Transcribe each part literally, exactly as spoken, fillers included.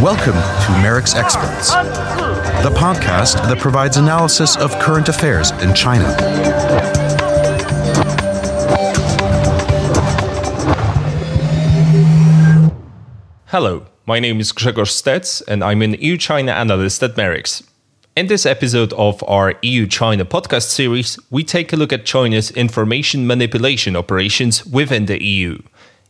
Welcome to MERICS Experts, the podcast that provides analysis of current affairs in China. Hello, my name is Grzegorz Stec, and I'm an E U-China analyst at MERICS. In this episode of our E U-China podcast series, we take a look at China's information manipulation operations within the E U.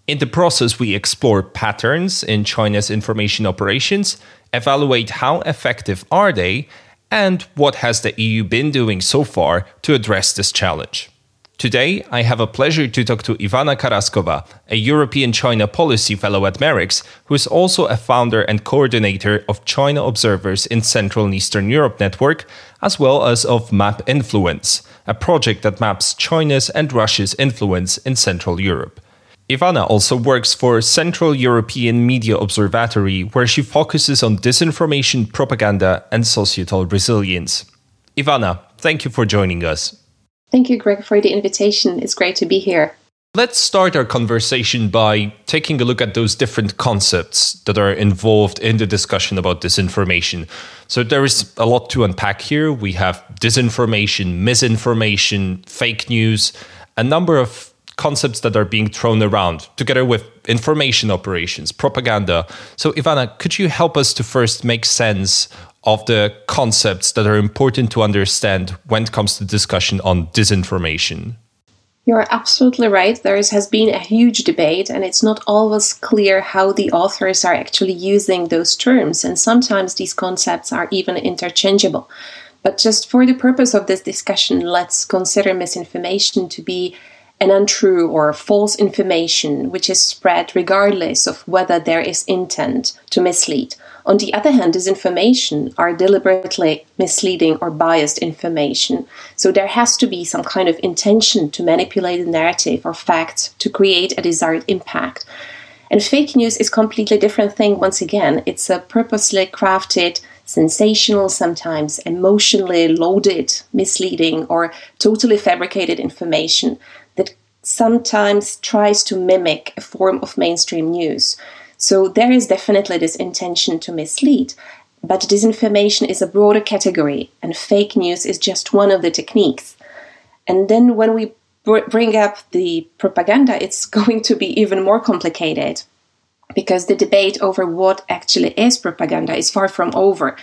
In the process, we explore patterns in China's information operations, evaluate how effective are they, and what has the E U been doing so far to address this challenge. Today, I have a pleasure to talk to Ivana Karaskova, a European-China policy fellow at MERICS, who is also a founder and coordinator of China Observers in Central and Eastern Europe Network, as well as of Map Influence, a project that maps China's and Russia's influence in Central Europe. Ivana also works for Central European Media Observatory, where she focuses on disinformation, propaganda, and societal resilience. Ivana, thank you for joining us. Thank you, Greg, for the invitation. It's great to be here. Let's start our conversation by taking a look at those different concepts that are involved in the discussion about disinformation. So there is a lot to unpack here. We have disinformation, misinformation, fake news, a number of concepts that are being thrown around, together with information operations, propaganda. So Ivana, could you help us to first make sense of the concepts that are important to understand when it comes to discussion on disinformation? You're absolutely right. There is, has been a huge debate, and it's not always clear how the authors are actually using those terms. And sometimes these concepts are even interchangeable. But just for the purpose of this discussion, let's consider misinformation to be an untrue or false information which is spread regardless of whether there is intent to mislead. On the other hand, disinformation are deliberately misleading or biased information. So there has to be some kind of intention to manipulate the narrative or facts to create a desired impact. And fake news is a completely different thing once again. It's a purposely crafted, sensational, sometimes emotionally loaded, misleading or totally fabricated information that sometimes tries to mimic a form of mainstream news. So there is definitely this intention to mislead, but disinformation is a broader category and fake news is just one of the techniques. And then when we br- bring up the propaganda, it's going to be even more complicated because the debate over what actually is propaganda is far from over.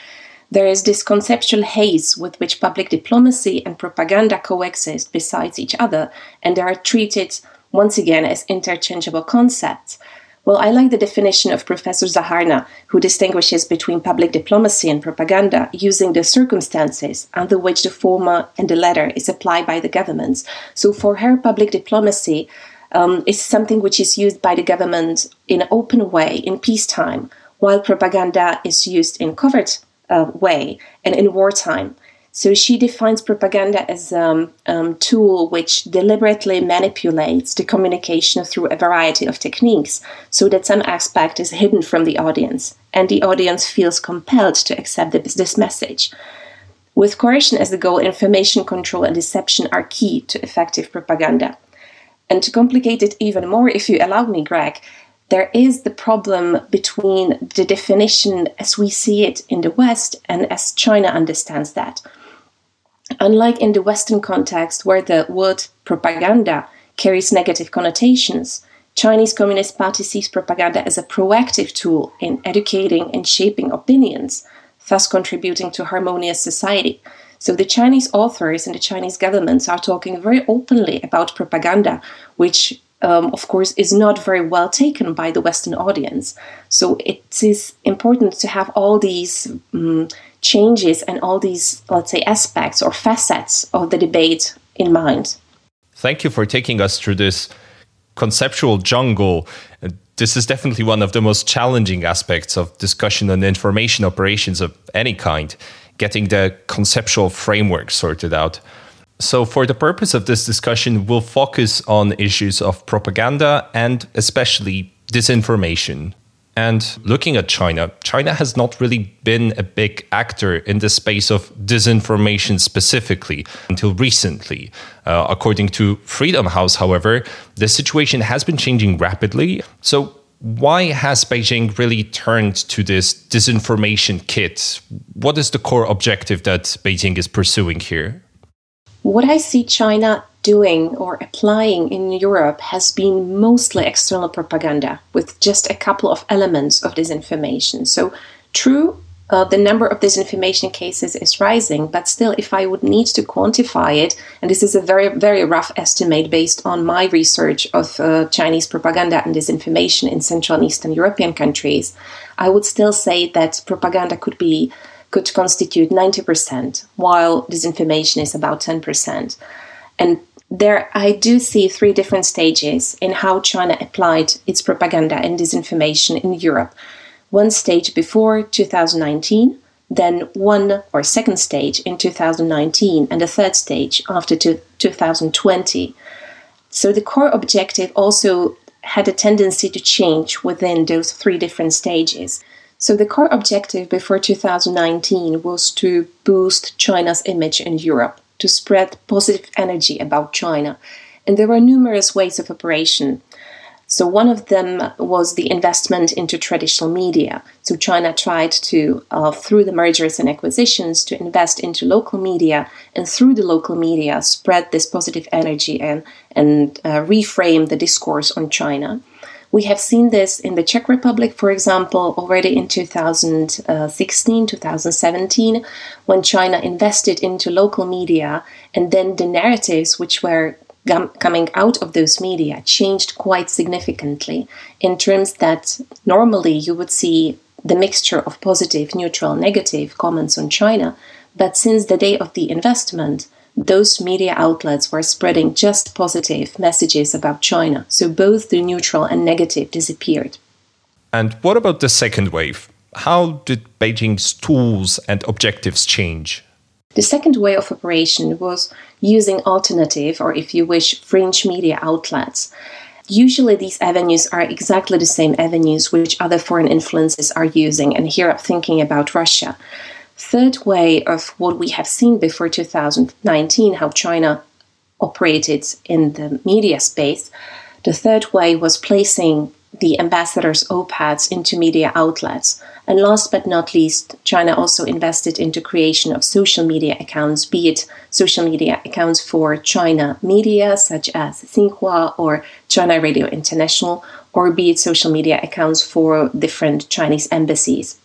There is this conceptual haze with which public diplomacy and propaganda coexist beside each other, and they are treated once again as interchangeable concepts. Well, I like the definition of Professor Zaharna, who distinguishes between public diplomacy and propaganda using the circumstances under which the former and the latter is applied by the governments. So for her, public diplomacy um, is something which is used by the government in an open way in peacetime, while propaganda is used in covert Uh, way and in wartime. So she defines propaganda as a um, um, tool which deliberately manipulates the communication through a variety of techniques so that some aspect is hidden from the audience and the audience feels compelled to accept the, this message. With coercion as the goal, information control and deception are key to effective propaganda. And to complicate it even more, if you allow me, Greg, there is the problem between the definition as we see it in the West and as China understands that. Unlike in the Western context, where the word propaganda carries negative connotations, Chinese Communist Party sees propaganda as a proactive tool in educating and shaping opinions, thus contributing to harmonious society. So the Chinese authors and the Chinese governments are talking very openly about propaganda, which Um, of course, is not very well taken by the Western audience. So it is important to have all these um, changes and all these, let's say, aspects or facets of the debate in mind. Thank you for taking us through this conceptual jungle. This is definitely one of the most challenging aspects of discussion on information operations of any kind, getting the conceptual framework sorted out. So for the purpose of this discussion, we'll focus on issues of propaganda and especially disinformation. And looking at China, China has not really been a big actor in the space of disinformation specifically until recently. Uh, according to Freedom House, however, the situation has been changing rapidly. So why has Beijing really turned to this disinformation kit? What is the core objective that Beijing is pursuing here? What I see China doing or applying in Europe has been mostly external propaganda with just a couple of elements of disinformation. So true, uh, the number of disinformation cases is rising, but still if I would need to quantify it, and this is a very, very rough estimate based on my research of uh, Chinese propaganda and disinformation in Central and Eastern European countries, I would still say that propaganda could be could constitute ninety percent, while disinformation is about ten percent. And there, I do see three different stages in how China applied its propaganda and disinformation in Europe. One stage before two thousand nineteen, then one or second stage in two thousand nineteen, and a third stage after two thousand twenty. So the core objective also had a tendency to change within those three different stages. So the core objective before two thousand nineteen was to boost China's image in Europe, to spread positive energy about China. And there were numerous ways of operation. So one of them was the investment into traditional media. So China tried to, uh, through the mergers and acquisitions, to invest into local media, and through the local media spread this positive energy and, and uh, reframe the discourse on China. We have seen this in the Czech Republic, for example, already in two thousand sixteen, two thousand seventeen, when China invested into local media, and then the narratives which were gum- coming out of those media changed quite significantly in terms that normally you would see the mixture of positive, neutral, negative comments on China. But since the day of the investment, those media outlets were spreading just positive messages about China. So both the neutral and negative disappeared. And what about the second wave? How did Beijing's tools and objectives change? The second way of operation was using alternative, or if you wish, fringe media outlets. Usually these avenues are exactly the same avenues which other foreign influences are using. And here I'm thinking about Russia. Third way of what we have seen before two thousand nineteen, how China operated in the media space, the third way was placing the ambassadors' op-eds into media outlets. And last but not least, China also invested into creation of social media accounts, be it social media accounts for China media, such as Xinhua or China Radio International, or be it social media accounts for different Chinese embassies.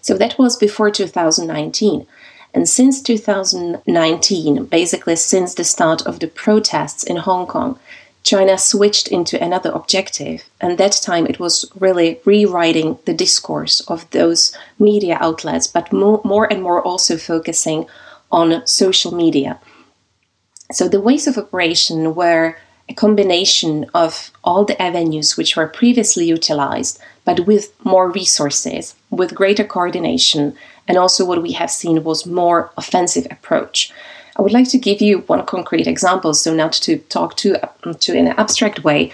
So that was before two thousand nineteen. And since two thousand nineteen, basically since the start of the protests in Hong Kong, China switched into another objective. And that time it was really rewriting the discourse of those media outlets, but more, more and more also focusing on social media. So the ways of operation were a combination of all the avenues which were previously utilized, but with more resources, with greater coordination, and also what we have seen was more offensive approach. I would like to give you one concrete example, so not to talk too, too in an abstract way.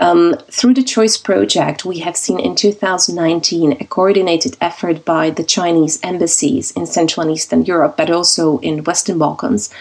Um, through the Choice Project, we have seen in two thousand nineteen a coordinated effort by the Chinese embassies in Central and Eastern Europe, but also in Western Balkans,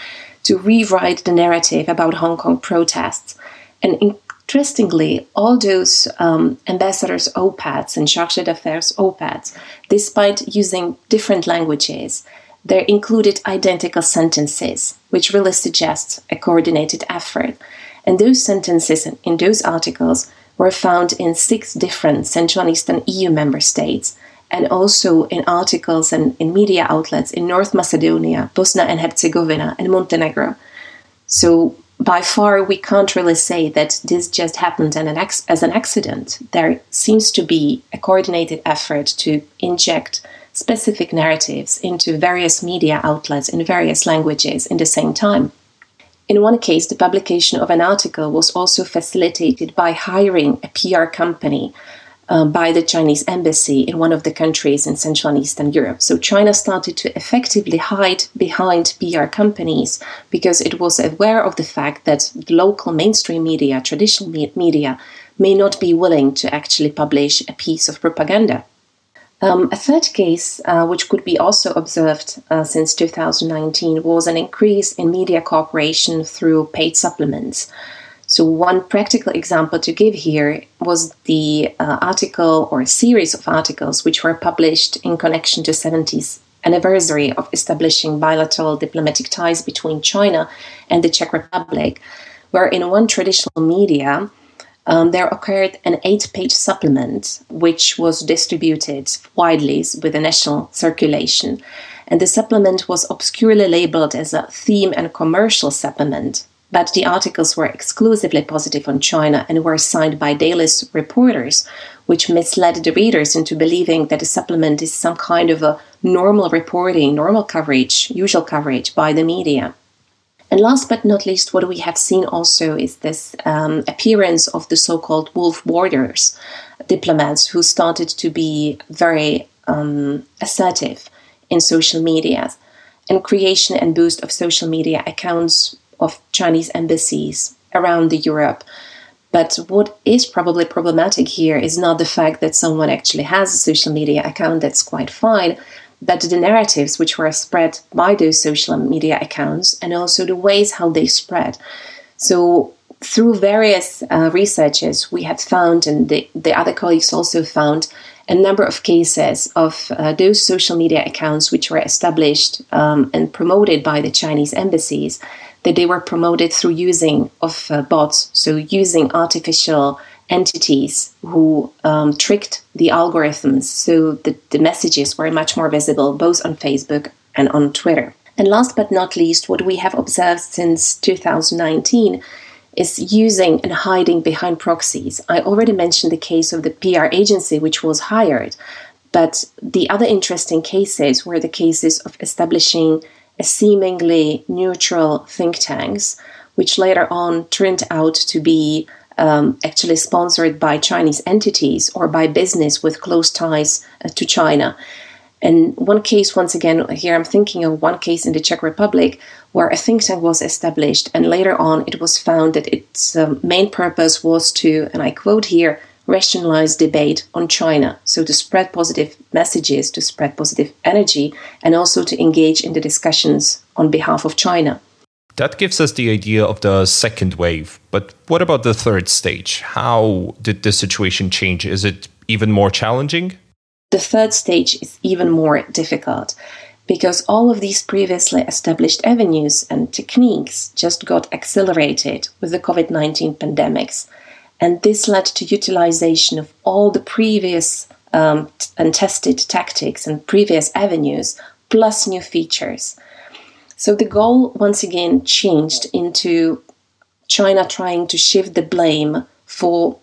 to rewrite the narrative about Hong Kong protests. And interestingly, all those um, ambassadors' op-eds and chargé d'affaires op-eds, despite using different languages, they included identical sentences, which really suggests a coordinated effort. And those sentences in those articles were found in six different Central and Eastern E U member states, and also in articles and in media outlets in North Macedonia, Bosnia and Herzegovina, and Montenegro. So by far, we can't really say that this just happened as an accident. There seems to be a coordinated effort to inject specific narratives into various media outlets in various languages in the same time. In one case, the publication of an article was also facilitated by hiring a P R company uh, by the Chinese embassy in one of the countries in Central and Eastern Europe. So China started to effectively hide behind P R companies because it was aware of the fact that the local mainstream media, traditional me- media, may not be willing to actually publish a piece of propaganda. Um, a third case, uh, which could be also observed uh, since two thousand nineteen, was an increase in media cooperation through paid supplements. So one practical example to give here was the uh, article or series of articles which were published in connection to seventieth anniversary of establishing bilateral diplomatic ties between China and the Czech Republic, where in one traditional media, Um, there occurred an eight-page supplement, which was distributed widely with a national circulation. And the supplement was obscurely labeled as a theme and commercial supplement. But the articles were exclusively positive on China and were signed by daily reporters, which misled the readers into believing that the supplement is some kind of a normal reporting, normal coverage, usual coverage by the media. And last but not least, what we have seen also is this um, appearance of the so-called wolf warriors, diplomats who started to be very um, assertive in social media, and creation and boost of social media accounts of Chinese embassies around the Europe. But what is probably problematic here is not the fact that someone actually has a social media account, that's quite fine, but the narratives which were spread by those social media accounts and also the ways how they spread. So through various uh, researches, we have found, and the, the other colleagues also found, a number of cases of uh, those social media accounts which were established um, and promoted by the Chinese embassies, that they were promoted through using of uh, bots, so using artificial entities who um, tricked the algorithms, so that the messages were much more visible both on Facebook and on Twitter. And last but not least, what we have observed since two thousand nineteen is using and hiding behind proxies. I already mentioned the case of the P R agency which was hired, but the other interesting cases were the cases of establishing a seemingly neutral think tanks, which later on turned out to be Um, actually sponsored by Chinese entities or by business with close ties uh, to China. And one case, once again, here I'm thinking of one case in the Czech Republic where a think tank was established and later on it was found that its um, main purpose was to, and I quote here, rationalize debate on China. So to spread positive messages, to spread positive energy, and also to engage in the discussions on behalf of China. That gives us the idea of the second wave. But what about the third stage? How did the situation change? Is it even more challenging? The third stage is even more difficult because all of these previously established avenues and techniques just got accelerated with the covid nineteen pandemics. And this led to utilization of all the previous um, untested tactics and previous avenues, plus new features. So the goal, once again, changed into China trying to shift the blame for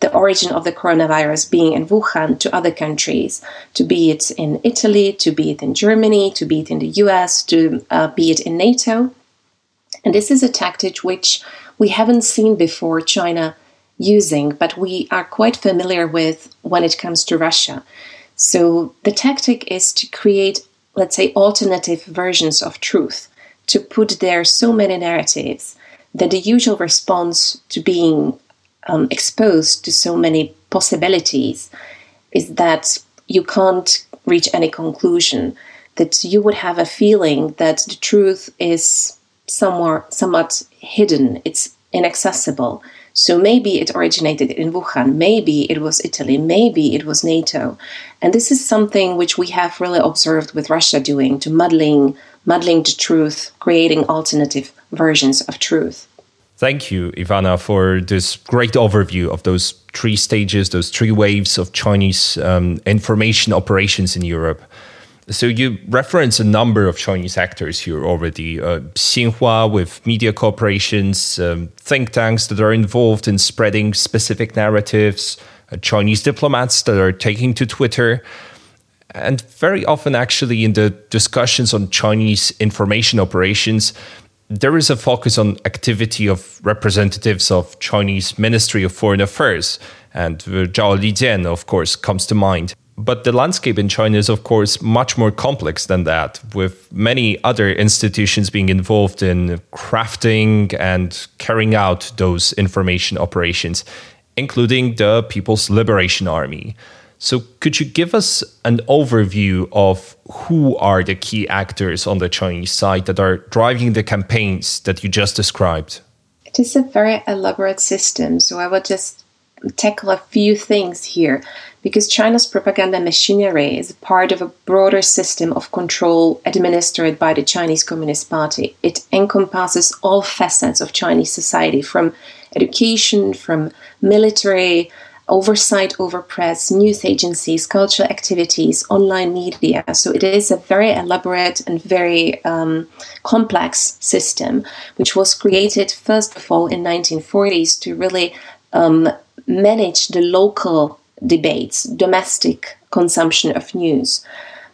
the origin of the coronavirus being in Wuhan to other countries, to be it in Italy, to be it in Germany, to be it in the U S, to uh, be it in NATO. And this is a tactic which we haven't seen before China using, but we are quite familiar with when it comes to Russia. So the tactic is to create, let's say, alternative versions of truth, to put there so many narratives that the usual response to being um, exposed to so many possibilities is that you can't reach any conclusion, that you would have a feeling that the truth is somewhere, somewhat hidden, it's inaccessible. So maybe it originated in Wuhan, maybe it was Italy, maybe it was NATO. And this is something which we have really observed with Russia doing, to muddling, muddling the truth, creating alternative versions of truth. Thank you, Ivana, for this great overview of those three stages, those three waves of Chinese um, information operations in Europe. So you reference a number of Chinese actors here already, uh, Xinhua with media corporations, um, think tanks that are involved in spreading specific narratives, uh, Chinese diplomats that are taking to Twitter. And very often actually in the discussions on Chinese information operations, there is a focus on activity of representatives of Chinese Ministry of Foreign Affairs And Zhao Lijian, of course, comes to mind. But the landscape in China is, of course, much more complex than that, with many other institutions being involved in crafting and carrying out those information operations, including the People's Liberation Army. So could you give us an overview of who are the key actors on the Chinese side that are driving the campaigns that you just described? It is a very elaborate system, so I will just tackle a few things here, because China's propaganda machinery is part of a broader system of control administered by the Chinese Communist Party. It encompasses all facets of Chinese society, from education, from military, oversight over press, news agencies, cultural activities, online media. So it is a very elaborate and very um, complex system, which was created, first of all, in the nineteen forties to really um, manage the local debates, domestic consumption of news.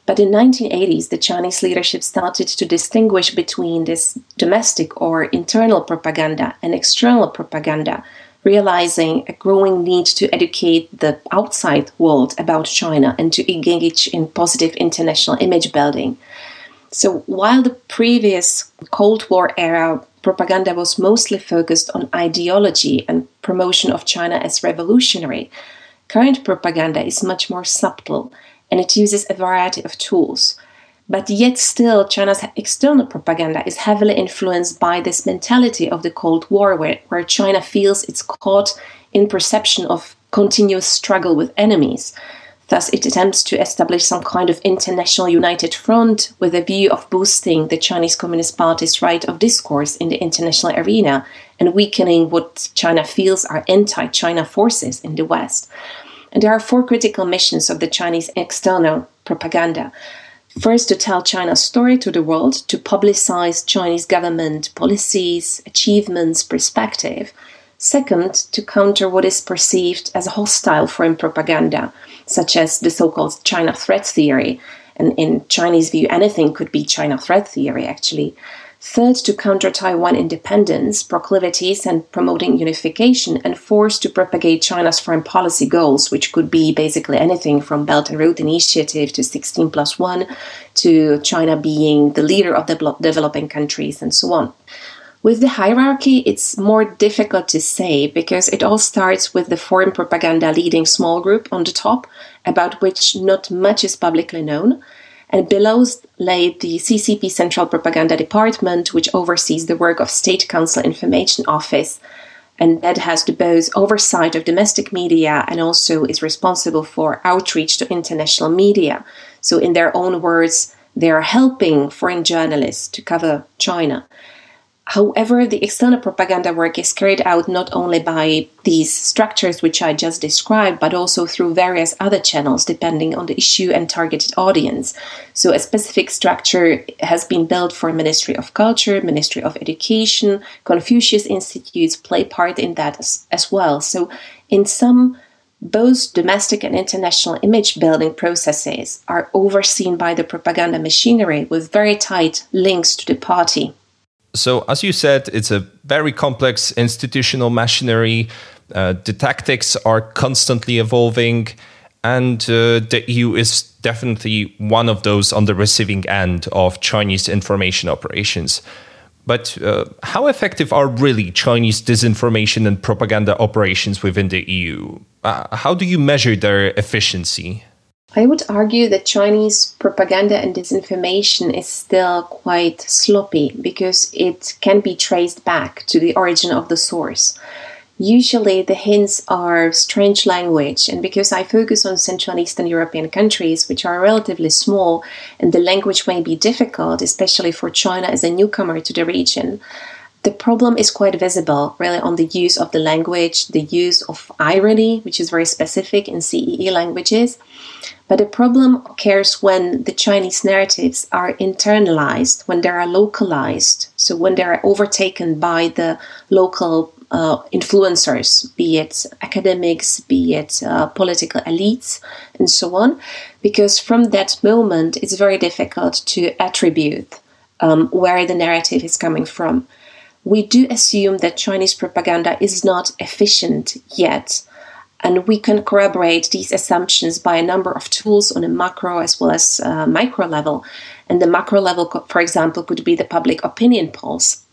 But in the nineteen eighties, the Chinese leadership started to distinguish between this domestic or internal propaganda and external propaganda, realizing a growing need to educate the outside world about China and to engage in positive international image building. So while the previous Cold War era propaganda was mostly focused on ideology and promotion of China as revolutionary, current propaganda is much more subtle and it uses a variety of tools. But yet still, China's external propaganda is heavily influenced by this mentality of the Cold War, where, where China feels it's caught in perception of continuous struggle with enemies. Thus, it attempts to establish some kind of international united front with a view of boosting the Chinese Communist Party's right of discourse in the international arena and weakening what China feels are anti-China forces in the West. And there are four critical missions of the Chinese external propaganda. First, to tell China's story to the world, to publicize Chinese government policies, achievements, perspective. Second, to counter what is perceived as hostile foreign propaganda, such as the so-called China threat theory. And in Chinese view, anything could be China threat theory, actually. Third, to counter Taiwan independence, proclivities, and promoting unification. And fourth, to propagate China's foreign policy goals, which could be basically anything from Belt and Road Initiative to sixteen plus one, to China being the leader of the developing countries, and so on. With the hierarchy, it's more difficult to say, because it all starts with the foreign propaganda leading small group on the top, about which not much is publicly known. And below lay the C C P Central Propaganda Department, which oversees the work of State Council Information Office, and that has the both oversight of domestic media and also is responsible for outreach to international media. So in their own words, they are helping foreign journalists to cover China. However, the external propaganda work is carried out not only by these structures which I just described, but also through various other channels, depending on the issue and targeted audience. So a specific structure has been built for Ministry of Culture, Ministry of Education. Confucius Institutes play part in that as, as well. So in some, both domestic and international image-building processes are overseen by the propaganda machinery with very tight links to the party. So, as you said, it's a very complex institutional machinery. Uh, the tactics are constantly evolving, and uh, the E U is definitely one of those on the receiving end of Chinese information operations. But uh, how effective are really Chinese disinformation and propaganda operations within the E U? Uh, how do you measure their efficiency? I would argue that Chinese propaganda and disinformation is still quite sloppy, because it can be traced back to the origin of the source. Usually the hints are strange language, and because I focus on Central and Eastern European countries, which are relatively small, and the language may be difficult, especially for China as a newcomer to the region, the problem is quite visible, really, on the use of the language, the use of irony, which is very specific in C E E languages. But the problem occurs when the Chinese narratives are internalized, when they are localized, so when they are overtaken by the local uh, influencers, be it academics, be it uh, political elites, and so on. Because from that moment, it's very difficult to attribute um, where the narrative is coming from. We do assume that Chinese propaganda is not efficient yet, And we can corroborate these assumptions by a number of tools on a macro as well as uh, micro level. And the macro level, for example, could be the public opinion polls.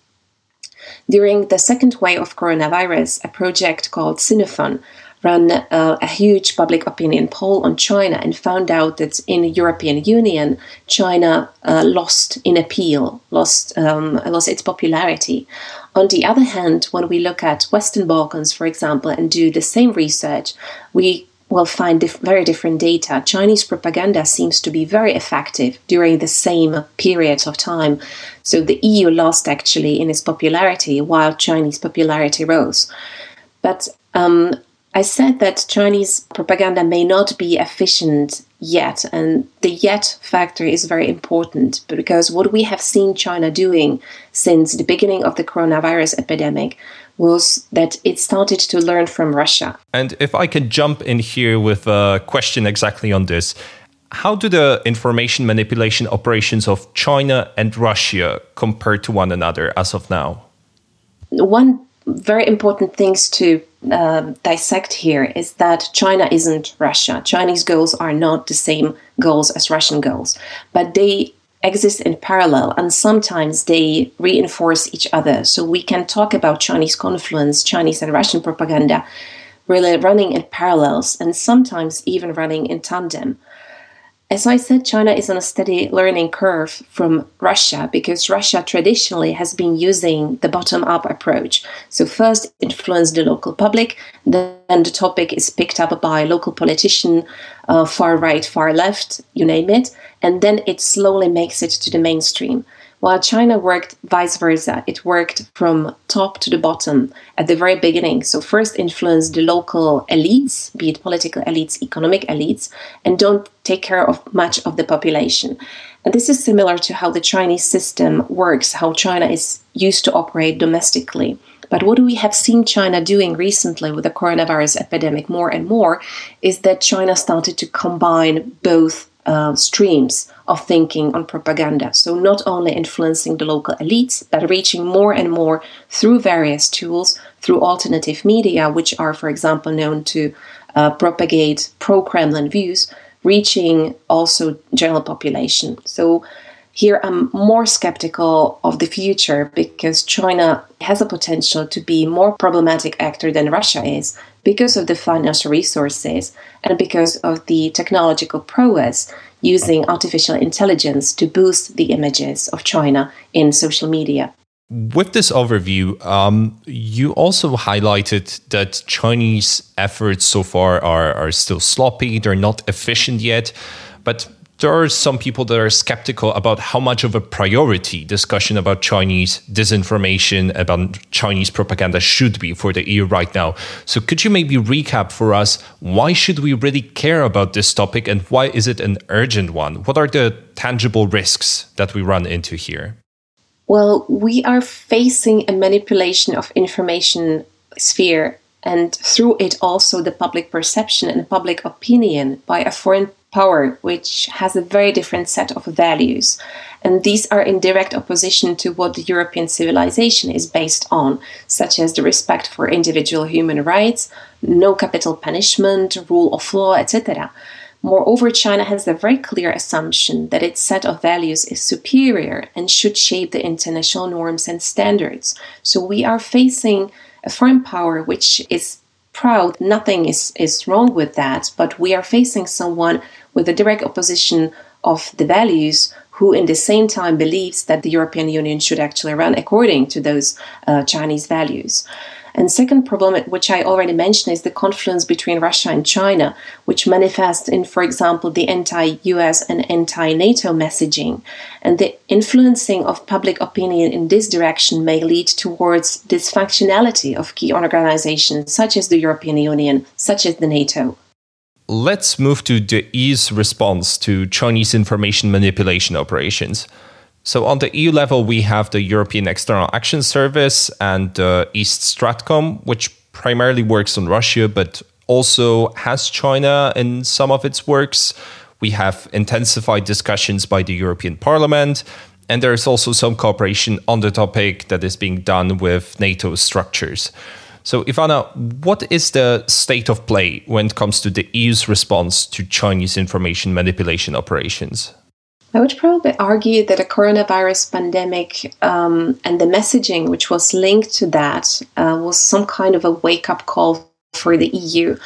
During the second wave of coronavirus, a project called Sinophon ran uh, a huge public opinion poll on China and found out that in the European Union, China uh, lost in appeal, lost um, lost its popularity. On the other hand, when we look at Western Balkans, for example, and do the same research, we will find dif- very different data. Chinese propaganda seems to be very effective during the same periods of time. So the E U lost actually in its popularity while Chinese popularity rose. But um, I said that Chinese propaganda may not be efficient yet, and the yet factor is very important because what we have seen China doing since the beginning of the coronavirus epidemic was that it started to learn from Russia. And if I could jump in here with a question exactly on this, how do the information manipulation operations of China and Russia compare to one another as of now? One very important things to uh, dissect here is that China isn't Russia. Chinese goals are not the same goals as Russian goals, but they exist in parallel and sometimes they reinforce each other. So we can talk about Chinese confluence, Chinese and Russian propaganda really running in parallels and sometimes even running in tandem. As I said, China is on a steady learning curve from Russia because Russia traditionally has been using the bottom-up approach. So first influence the local public, then the topic is picked up by local politician, uh, far right, far left, you name it, and then it slowly makes it to the mainstream. While China worked vice versa, it worked from top to the bottom at the very beginning. So first influence the local elites, be it political elites, economic elites, and don't take care of much of the population. And this is similar to how the Chinese system works, how China is used to operate domestically. But what we have seen China doing recently with the coronavirus epidemic more and more is that China started to combine both Uh, streams of thinking on propaganda. So not only influencing the local elites, but reaching more and more through various tools, through alternative media, which are, for example, known to uh, propagate pro-Kremlin views, reaching also general population. So here I'm more skeptical of the future because China has a potential to be more problematic actor than Russia is, because of the financial resources and because of the technological prowess using artificial intelligence to boost the images of China in social media. With this overview, um, you also highlighted that Chinese efforts so far are, are still sloppy, they're not efficient yet, but there are some people that are skeptical about how much of a priority discussion about Chinese disinformation, about Chinese propaganda should be for the E U right now. So could you maybe recap for us, why should we really care about this topic and why is it an urgent one? What are the tangible risks that we run into here? Well, we are facing a manipulation of information sphere and through it also the public perception and public opinion by a foreign power, which has a very different set of values. And these are in direct opposition to what the European civilization is based on, such as the respect for individual human rights, no capital punishment, rule of law, et cetera. Moreover, China has a very clear assumption that its set of values is superior and should shape the international norms and standards. So we are facing a foreign power which is proud, nothing is, is wrong with that, but we are facing someone with a direct opposition of the values who in the same time believes that the European Union should actually run according to those uh, Chinese values. And second problem, which I already mentioned, is the confluence between Russia and China, which manifests in, for example, the anti-U S and anti-NATO messaging. And the influencing of public opinion in this direction may lead towards dysfunctionality of key organizations, such as the European Union, such as the NATO. Let's move to the E U's response to Chinese information manipulation operations. So on the E U level, we have the European External Action Service and the East Stratcom, which primarily works on Russia, but also has China in some of its works. We have intensified discussions by the European Parliament, and there is also some cooperation on the topic that is being done with NATO structures. So, Ivana, what is the state of play when it comes to the E U's response to Chinese information manipulation operations? I would probably argue that the coronavirus pandemic um, and the messaging which was linked to that uh, was some kind of a wake-up call for the E U.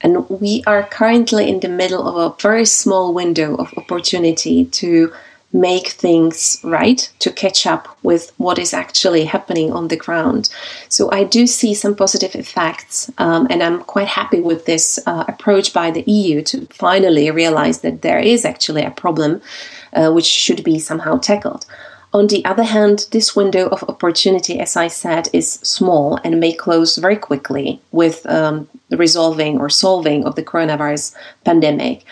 And we are currently in the middle of a very small window of opportunity to make things right, to catch up with what is actually happening on the ground. So I do see some positive effects, um, and I'm quite happy with this uh, approach by the E U to finally realize that there is actually a problem uh, which should be somehow tackled. On the other hand, this window of opportunity, as I said, is small and may close very quickly with um, the resolving or solving of the coronavirus pandemic.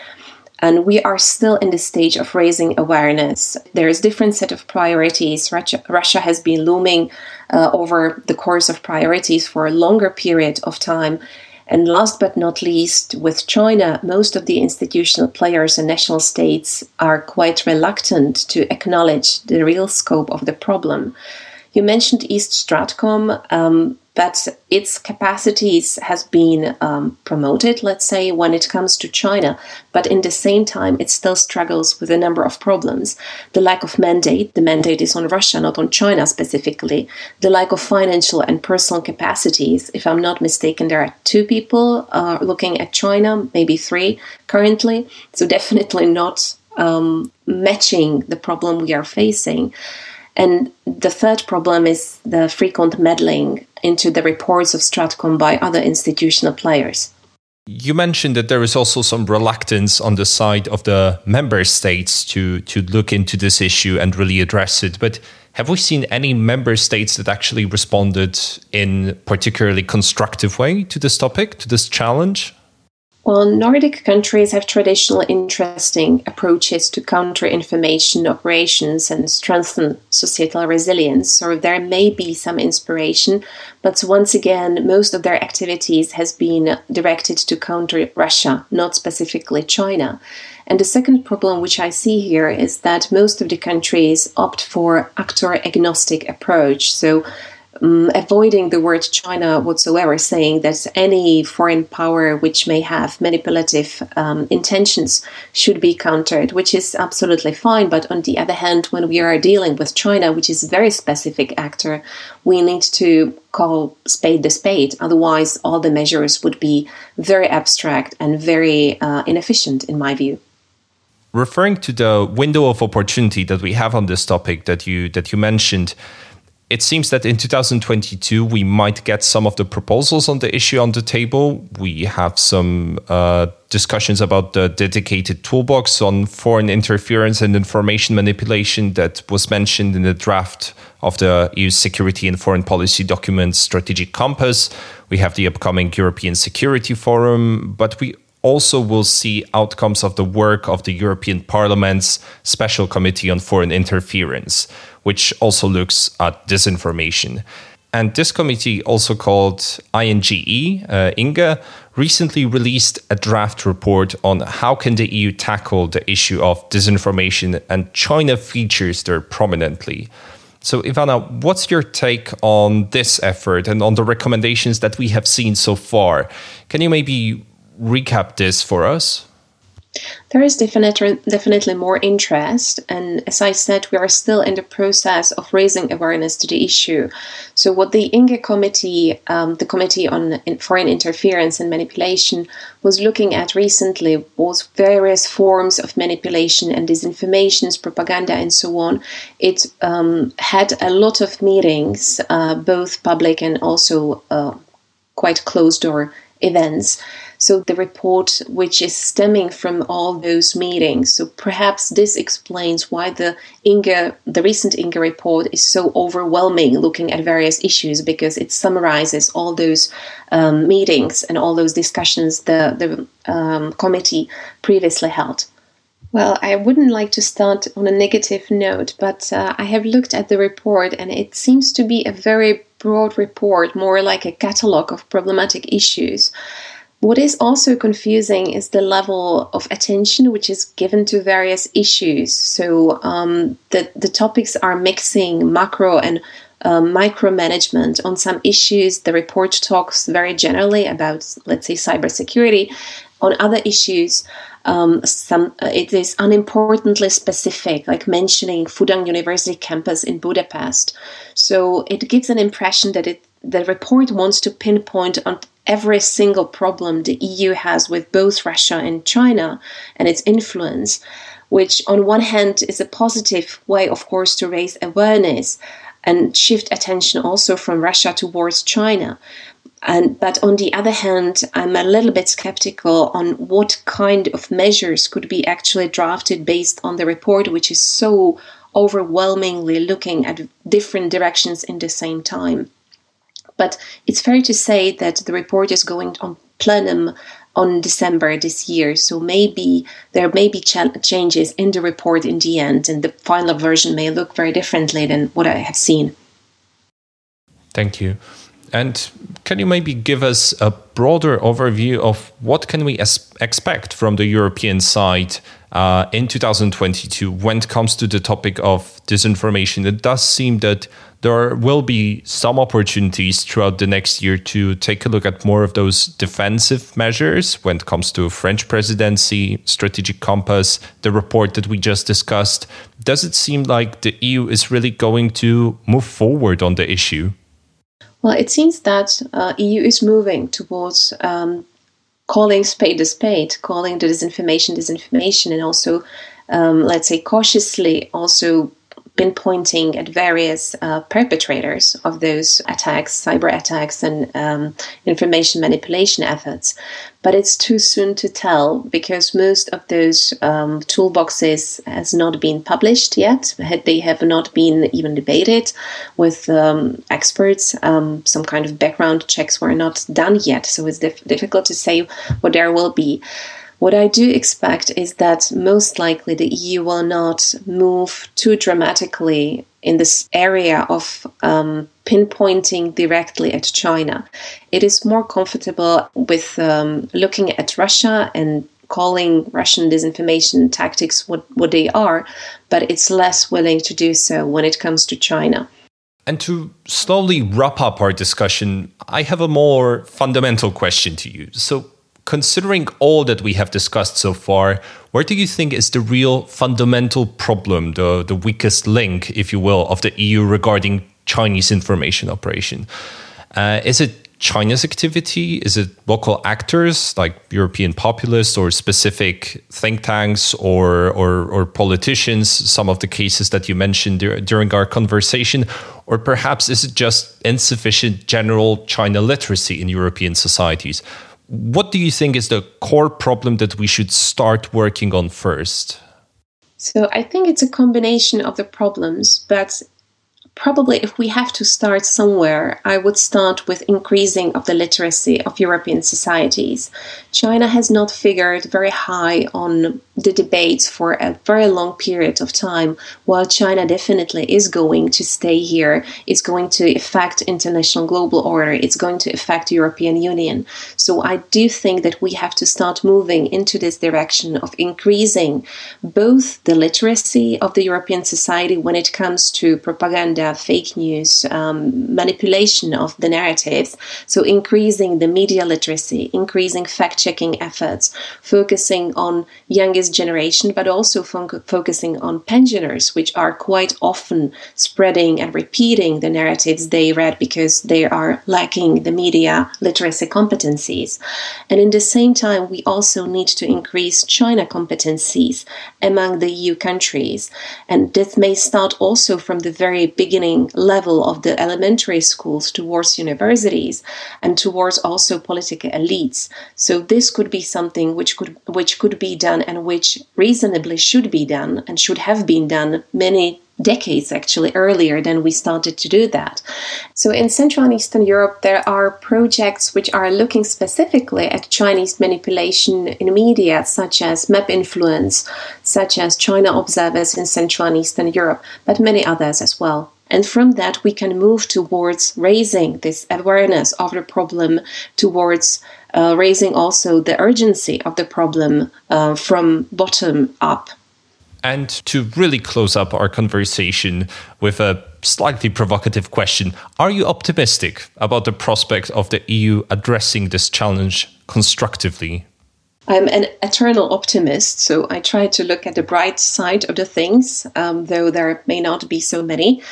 And we are still in the stage of raising awareness. There is a different set of priorities. Russia, Russia has been looming uh, over the course of priorities for a longer period of time. And last but not least, with China, most of the institutional players and national states are quite reluctant to acknowledge the real scope of the problem. You mentioned East Stratcom, um, but its capacities has been um, promoted, let's say, when it comes to China. But in the same time, it still struggles with a number of problems. The lack of mandate, the mandate is on Russia, not on China specifically. The lack of financial and personal capacities. If I'm not mistaken, there are two people uh, looking at China, maybe three currently. So definitely not um, matching the problem we are facing. And the third problem is the frequent meddling into the reports of Stratcom by other institutional players. You mentioned that there is also some reluctance on the side of the member states to, to look into this issue and really address it. But have we seen any member states that actually responded in a particularly constructive way to this topic, to this challenge? Well, Nordic countries have traditionally interesting approaches to counter information operations and strengthen societal resilience, so there may be some inspiration. But once again, most of their activities has been directed to counter Russia, not specifically China. And the second problem which I see here is that most of the countries opt for actor-agnostic approach. So Um, avoiding the word China whatsoever, saying that any foreign power which may have manipulative um, intentions should be countered, which is absolutely fine. But on the other hand, when we are dealing with China, which is a very specific actor, we need to call spade a spade. Otherwise, all the measures would be very abstract and very uh, inefficient, in my view. Referring to the window of opportunity that we have on this topic that you that you mentioned, it seems that in two thousand twenty-two, we might get some of the proposals on the issue on the table. We have some uh, discussions about the dedicated toolbox on foreign interference and information manipulation that was mentioned in the draft of the E U security and foreign policy document Strategic Compass. We have the upcoming European Security Forum, but we also will see outcomes of the work of the European Parliament's Special Committee on Foreign Interference, which also looks at disinformation. And this committee, also called INGE, uh, INGE, recently released a draft report on how can the E U tackle the issue of disinformation, and China features there prominently. So Ivana, what's your take on this effort and on the recommendations that we have seen so far? Can you maybe recap this for us? There is definitely definitely more interest, and as I said, we are still in the process of raising awareness to the issue. So what the INGE committee, um, the Committee on Foreign Interference and Manipulation, was looking at recently was various forms of manipulation and disinformation, propaganda and so on. It um, had a lot of meetings, uh, both public and also uh, quite closed-door events. So the report which is stemming from all those meetings. So perhaps this explains why the INGE, the recent INGE report is so overwhelming looking at various issues, because it summarizes all those um, meetings and all those discussions the, the um, committee previously held. Well, I wouldn't like to start on a negative note, but uh, I have looked at the report and it seems to be a very broad report, more like a catalogue of problematic issues. What is also confusing is the level of attention which is given to various issues. So um, the, the topics are mixing macro and um, micromanagement on some issues. The report talks very generally about, let's say, cybersecurity. On other issues, um, some uh, it is unimportantly specific, like mentioning Fudan University campus in Budapest. So it gives an impression that it, the report wants to pinpoint on every single problem the E U has with both Russia and China and its influence, which on one hand is a positive way, of course, to raise awareness and shift attention also from Russia towards China. And, but on the other hand, I'm a little bit skeptical on what kind of measures could be actually drafted based on the report, which is so overwhelmingly looking at different directions in the same time. But it's fair to say that the report is going on plenum on December this year, so maybe there may be ch- changes in the report in the end, and the final version may look very differently than what I have seen. Thank you. And can you maybe give us a broader overview of what can we as- expect from the European side uh, in two thousand twenty-two when it comes to the topic of disinformation? It does seem that there will be some opportunities throughout the next year to take a look at more of those defensive measures when it comes to French presidency, Strategic Compass, the report that we just discussed. Does it seem like the E U is really going to move forward on the issue? Well, it seems that uh, E U is moving towards um, calling spade a spade, calling the disinformation disinformation, and also, um, let's say, cautiously also pinpointing at various uh, perpetrators of those attacks, cyber attacks, and um, information manipulation efforts. But it's too soon to tell because most of those um, toolboxes has not been published yet. They have not been even debated with um, experts. Um, some kind of background checks were not done yet, so it's dif- difficult to say what there will be. What I do expect is that most likely the E U will not move too dramatically in this area of um, pinpointing directly at China. It is more comfortable with um, looking at Russia and calling Russian disinformation tactics what, what they are, but it's less willing to do so when it comes to China. And to slowly wrap up our discussion, I have a more fundamental question to you. So, considering all that we have discussed so far, where do you think is the real fundamental problem, the, the weakest link, if you will, of the E U regarding Chinese information operation? Uh, is it China's activity? Is it local actors like European populists or specific think tanks or, or, or politicians, some of the cases that you mentioned dur- during our conversation? Or perhaps is it just insufficient general China literacy in European societies? What do you think is the core problem that we should start working on first? So I think it's a combination of the problems, but probably if we have to start somewhere, I would start with increasing of the literacy of European societies. China has not figured very high on the debates for a very long period of time, while China definitely is going to stay here. It's going to affect international global order. It's going to affect the European Union. So I do think that we have to start moving into this direction of increasing both the literacy of the European society when it comes to propaganda, fake news, um, manipulation of the narratives. So increasing the media literacy, increasing fact-checking efforts, focusing on youngest generation, but also fun- focusing on pensioners, which are quite often spreading and repeating the narratives they read because they are lacking the media literacy competencies. And in the same time, we also need to increase China competencies among the E U countries. And this may start also from the very big beginning level of the elementary schools towards universities and towards also political elites. So this could be something which could which could be done and which reasonably should be done and should have been done many decades actually earlier than we started to do that. So in Central and Eastern Europe, there are projects which are looking specifically at Chinese manipulation in media, such as Map Influence, such as China Observers in Central and Eastern Europe, but many others as well. And from that, we can move towards raising this awareness of the problem, towards uh, raising also the urgency of the problem uh, from bottom up. And to really close up our conversation with a slightly provocative question. Are you optimistic about the prospect of the E U addressing this challenge constructively? I'm an eternal optimist, so I try to look at the bright side of the things, um, though there may not be so many.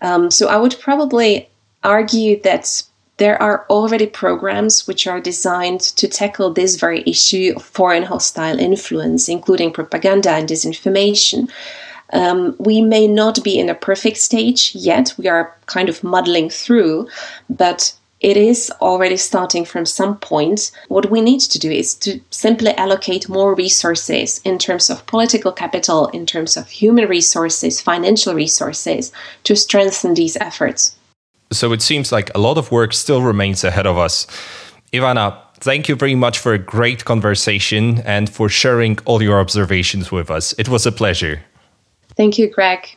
Um, so I would probably argue that there are already programs which are designed to tackle this very issue of foreign hostile influence, including propaganda and disinformation. Um, we may not be in a perfect stage yet. We are kind of muddling through, but it is already starting from some point. What we need to do is to simply allocate more resources in terms of political capital, in terms of human resources, financial resources, to strengthen these efforts. So it seems like a lot of work still remains ahead of us. Ivana, thank you very much for a great conversation and for sharing all your observations with us. It was a pleasure. Thank you, Greg.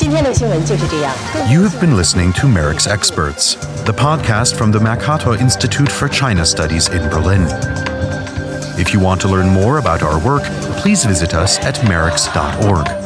You have been listening to MERICS Experts, the podcast from the Mercator Institute for China Studies in Berlin. If you want to learn more about our work, please visit us at merics dot org.